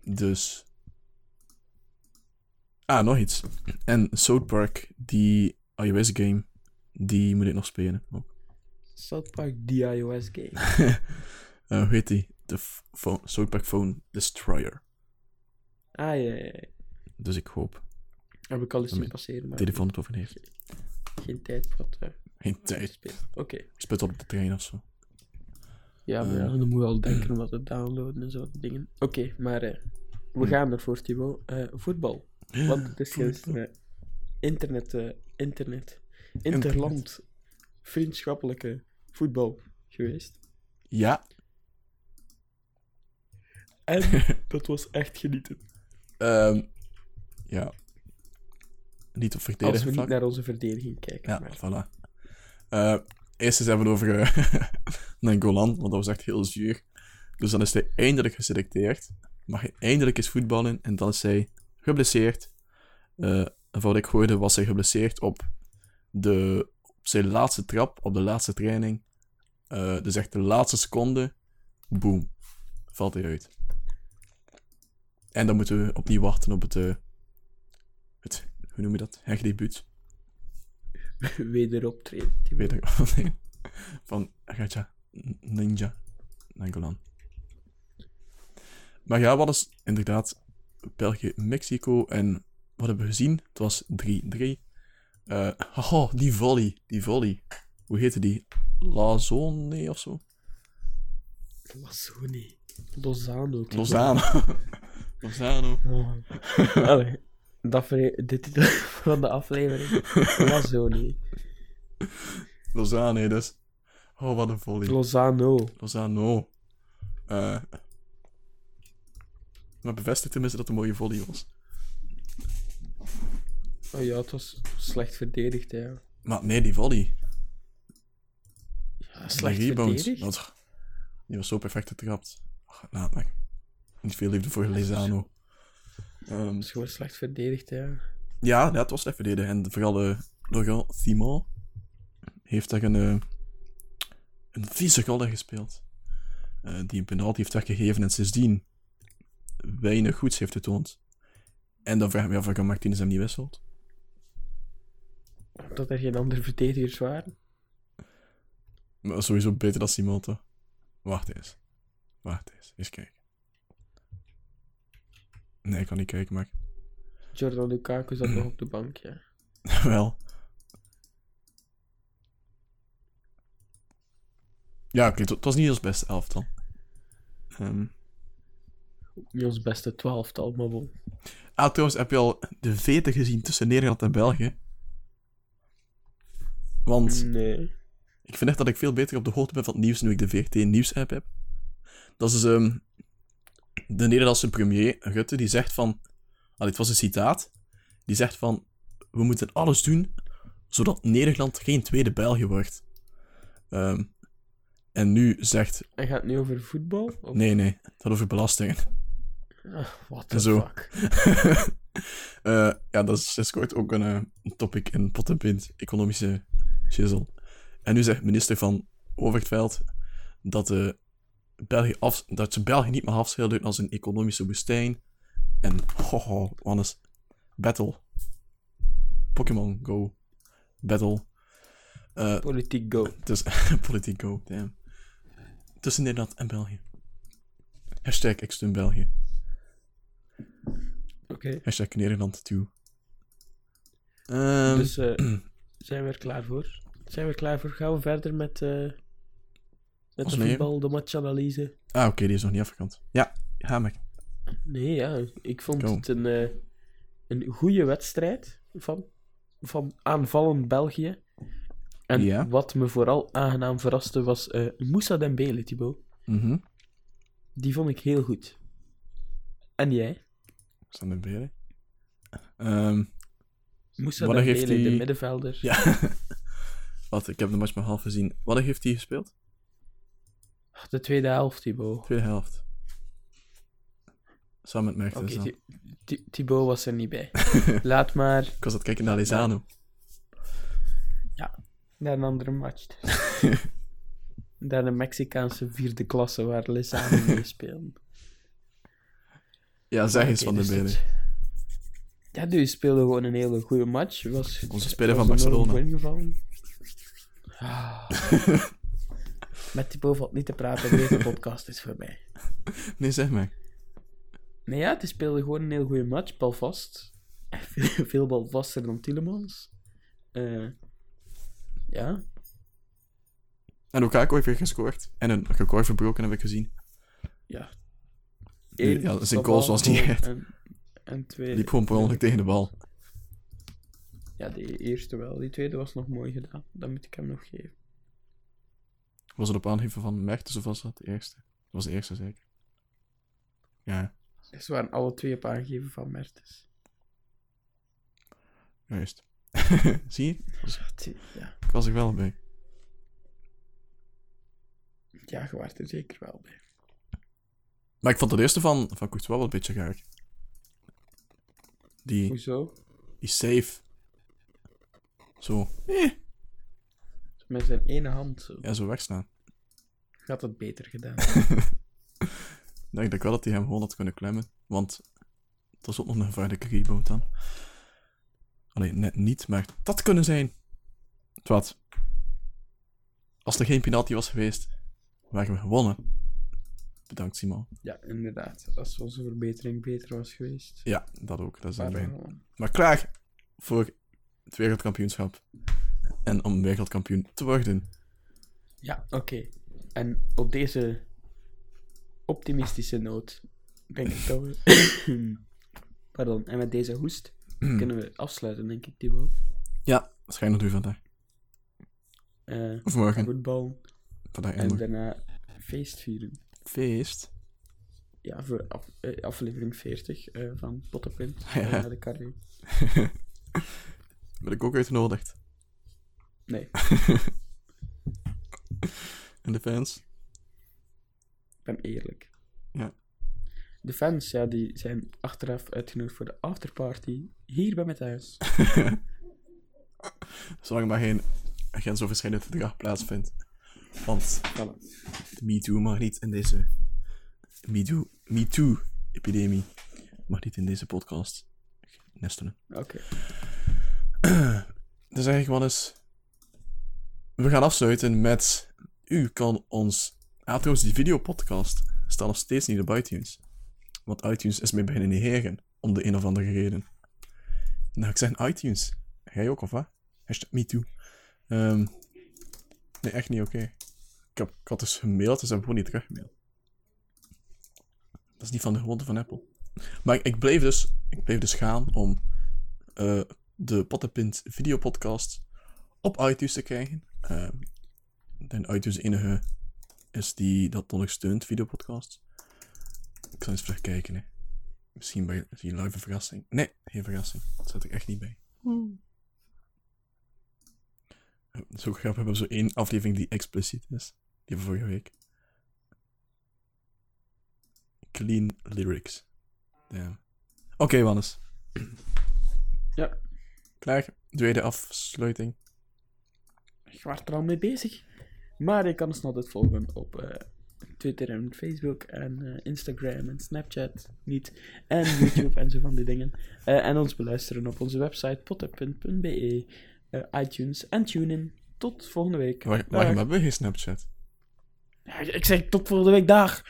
Dus... Ah, nog iets. En South Park, die iOS-game, die moet ik nog spelen. Oh. South Park, die iOS-game. uh, hoe heet die? De f- phone, South Park Phone Destroyer. Ah, ja, ja, ja. Dus ik hoop... Heb ik al eens zien passeren, maar... telefoon het over heeft. Geen tijd voor het... Uh, Geen tijd. Oké. Okay. Ik speel het op de trein of zo. Ja, maar uh, ja, dan moet je al denken om dat te downloaden en zo dingen. Oké, okay, maar uh, we gaan ervoor, Thibaut. Uh, voetbal. Want het is gisteren uh, internet, uh, internet, interland, internet. vriendschappelijke voetbal geweest. Ja. En dat was echt genieten. Um, ja. Niet op verdediging. Als we vlak. Niet naar onze verdediging kijken. Ja, maar. Voilà. Uh, eerst eens hebben we over uh, Nangolan, want dat was echt heel zuur. Dus dan is hij eindelijk geselecteerd. Mag hij eindelijk eens voetballen en dan is hij geblesseerd. Uh, en wat ik hoorde was hij geblesseerd op, de, op zijn laatste trap, op de laatste training. Uh, dus echt de laatste seconde. Boom. Valt hij uit. En dan moeten we opnieuw wachten op het... Uh, het hoe noem je dat? Herdebuut. Wederoptreden. Wederoptreden. Van Raja Ninja Nangolan. Maar ja, wat is inderdaad... België-Mexico. En wat hebben we gezien? Het was drie drie. Uh, oh, die volley. Die volley. Hoe heette die? Lozano of zo? Lozano. Lozano. Lozano. Lozano. Oh. Allee, dat vre- de titel van de aflevering. Lozano. Lozano, dus. Oh, wat een volley. Lozano. Lozano. Eh... Uh, Maar bevestigde tenminste dat het een mooie volley was. Oh ja, het was slecht verdedigd, ja. Maar nee, die volley. Ja, slecht verdedigd? Dat, die was zo perfect getrapt. Ach, laat maar. Niet veel liefde voor Lozano. Het um, was gewoon slecht verdedigd, ja. Ja, dat was slecht verdedigd. En vooral de Logan Simon heeft daar een, een vieze goal gespeeld. Uh, die een penalty heeft weggegeven en sindsdien weinig goeds heeft getoond. En dan vraag ik me af waarom Martinez hem niet wisselt. Dat er geen andere verdedigers waren. Maar sowieso beter dan Simon, toch? Wacht eens. Wacht eens. Eens kijken. Nee, ik kan niet kijken, maar... Jordan Lukaku zat nog op de bank, ja. Wel. Ja, oké. Okay, het was niet ons beste elftal. Ehm... Um. Ons beste twaalftal, maar bon. Ah, trouwens, heb je al de vete gezien tussen Nederland en België? Want... Nee. Ik vind echt dat ik veel beter op de hoogte ben van het nieuws nu ik de V R T-nieuws-app heb. Dat is dus, um, de Nederlandse premier, Rutte, die zegt van... Ah, dit was een citaat. Die zegt van... We moeten alles doen, zodat Nederland geen tweede België wordt. Um, en nu zegt... En gaat het niet over voetbal? Of... Nee, nee. Het gaat over belastingen. Uh, what the zo. fuck. uh, ja, dat is kort ook een uh, topic in pot en pint. Economische shizzle. En nu zegt minister van Overtveld dat, uh, België af, dat ze België niet mag afschilderen als een economische woestijn. En hoho, Wannes. Battle. Pokémon Go. Battle. Uh, Politiek Go. Tuss- Politiek Go, damn. Tussen Nederland en België. Hashtag ik steun België. Oké. Okay. Hashtag Nederland toe. Um, dus uh, zijn we er klaar voor? Zijn we klaar voor? Gaan we verder met, uh, met de voetbal, de matchanalyse? Ah, oké, okay, die is nog niet afgekant. Ja, ga maar. Nee, ja, ik vond Go. het een, uh, een goede wedstrijd van, van aanvallend België. En ja. Wat me vooral aangenaam verraste was uh, Moussa Dembélé, Thibaut. Mm-hmm. Die vond ik heel goed. En jij? Moussa Dembélé? Um, Moussa Dembélé, die... de middenvelder. Ja. Wat, ik heb de match maar half gezien. Wat heeft hij gespeeld? De tweede helft, Thibaut. De tweede helft. Samen met Mertens. Oké, okay, Thibaut was er niet bij. Laat maar... Ik was aan het kijken naar Lozano. Ja, naar een andere match. Naar de Mexicaanse vierde klasse waar Lozano mee speelde. Ja, zeg eens okay, van dus de benen. Ja, die speelde gewoon een hele goede match. Was, Onze speler was van Barcelona. Ah. Met Thibaut valt niet te praten, deze podcast is voorbij. Nee, zeg maar. Nee, ja, het speelde gewoon een heel goede match, balvast. Veel balvaster dan Tielemans. Uh, ja. En ook heeft weer gescoord. En een record verbroken, heb ik gezien. Ja. Eén, ja, zijn goals was niet echt. En, en twee. Liep gewoon per ongeluk tegen de bal. Ja, die eerste wel. Die tweede was nog mooi gedaan. Dat moet ik hem nog geven. Was het op aangeven van Mertens of was dat de eerste? Dat was de eerste, zeker. Ja. Ze waren alle twee op aangeven van Mertens. Juist. Zie je? Was... Ja. Ik was er wel bij. Ja, je was er zeker wel bij. Maar ik vond het eerste van, van Courtois wel een beetje gaar. Die... Hoezo? Is safe. Zo. Eh. Met zijn ene hand zo. Ja, zo wegstaan. Gaat het beter gedaan. Ik denk dat ik wel dat hij hem gewoon had kunnen klemmen. Want dat is ook nog een gevaarlijke rebound dan. Allee, net niet, maar dat kunnen zijn. Wat? Als er geen penalty was geweest, waren we gewonnen. Bedankt, Simon. Ja, inderdaad. Als onze verbetering beter was geweest. Ja, dat ook. Dat is een win. Maar klaar voor... het wereldkampioenschap. En om wereldkampioen te worden. Ja, oké. Okay. En op deze optimistische noot denk ik dat we... Pardon, en met deze hoest kunnen we afsluiten, denk ik, Thibaut. Ja, waarschijnlijk nog nu vandaag. Uh, of morgen. Voetbal. Vandaag en daarna feest vieren. Feest? Ja, voor af, uh, aflevering veertig uh, van Pottenpunt. Ja. Naar de carré. Ben ik ook uitgenodigd? Nee. En de fans? Ik ben eerlijk. Ja. De fans, ja, die zijn achteraf uitgenodigd voor de afterparty hier bij mijn thuis. Zolang maar geen grensoverschrijdend gedrag plaatsvindt. Want voilà. De MeToo mag niet in deze... MeToo... MeToo-epidemie mag niet in deze podcast nestelen. Oké. Okay. Dus eigenlijk wel eens... We gaan afsluiten met... U kan ons... Ah, trouwens, die videopodcast staat nog steeds niet op iTunes. Want iTunes is mee beginnen negeren. Om de een of andere reden. Nou, ik zeg iTunes. Jij ook, of wat? Hashtag MeToo. Um, nee, echt niet oké. Okay. Ik, ik had dus gemaild, dus heb ik gewoon niet teruggemaild. is niet van de gewoonte van Apple. Maar ik, ik, bleef, dus, ik bleef dus gaan om uh, de Pottenpint videopodcast op iTunes te krijgen. Uh, en iTunes de enige is die dat ondersteunt, videopodcast. Ik zal eens even kijken, hè. Misschien bij die live verrassing. Nee, geen verrassing. Dat zet ik echt niet bij. Hmm. Zo grappig, hebben we zo één aflevering die expliciet is. Die hebben we vorige week. Clean lyrics. Damn. Oké, okay, Wannes. Ja. Klaar, doe je de afsluiting. Ik was er al mee bezig. Maar je kan ons nog altijd volgen op uh, Twitter en Facebook en uh, Instagram en Snapchat niet. En YouTube en zo van die dingen. Uh, en ons beluisteren op onze website potten punt be, uh, iTunes en TuneIn. Tot volgende week. Waar, waarom hebben we geen Snapchat? Ja, ik zeg tot volgende week, dag!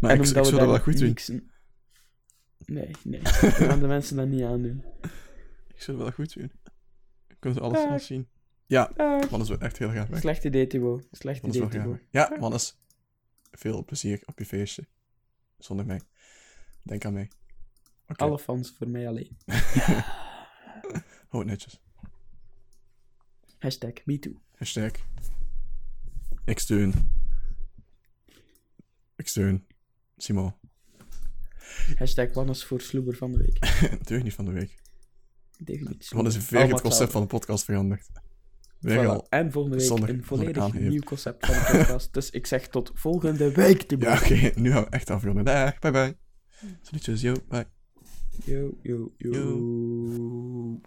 Maar ik, ik zou dat wel goed doen. Niks... Nee, nee. We gaan de mensen dat niet aandoen. Ik zou dat wel goed doen. Je kunt alles nog zien. Ja, Wannes wil echt heel graag weg. Slecht idee, Thibaut. Slecht idee, Thibaut. Ja, Wannes. Veel plezier op je feestje. Zonder mij. Denk aan mij. Okay. Alle fans voor mij alleen. Houd netjes. Hashtag MeToo. Hashtag. Ik steun. Ik steun. Simon. Hashtag Wannes voor sloeber van de week. Deugd niet van de week. Deugd niet. Wannes heeft weer het concept van de podcast veranderd. Voilà. En volgende week zonder, een volledig nieuw concept van de podcast. Dus ik zeg tot volgende week. Thibaut. Ja, oké. Okay. Nu gaan we echt afronden. Dag. Bye bye. Salutjes. Yo. Bye. Yo, yo, yo. Yo.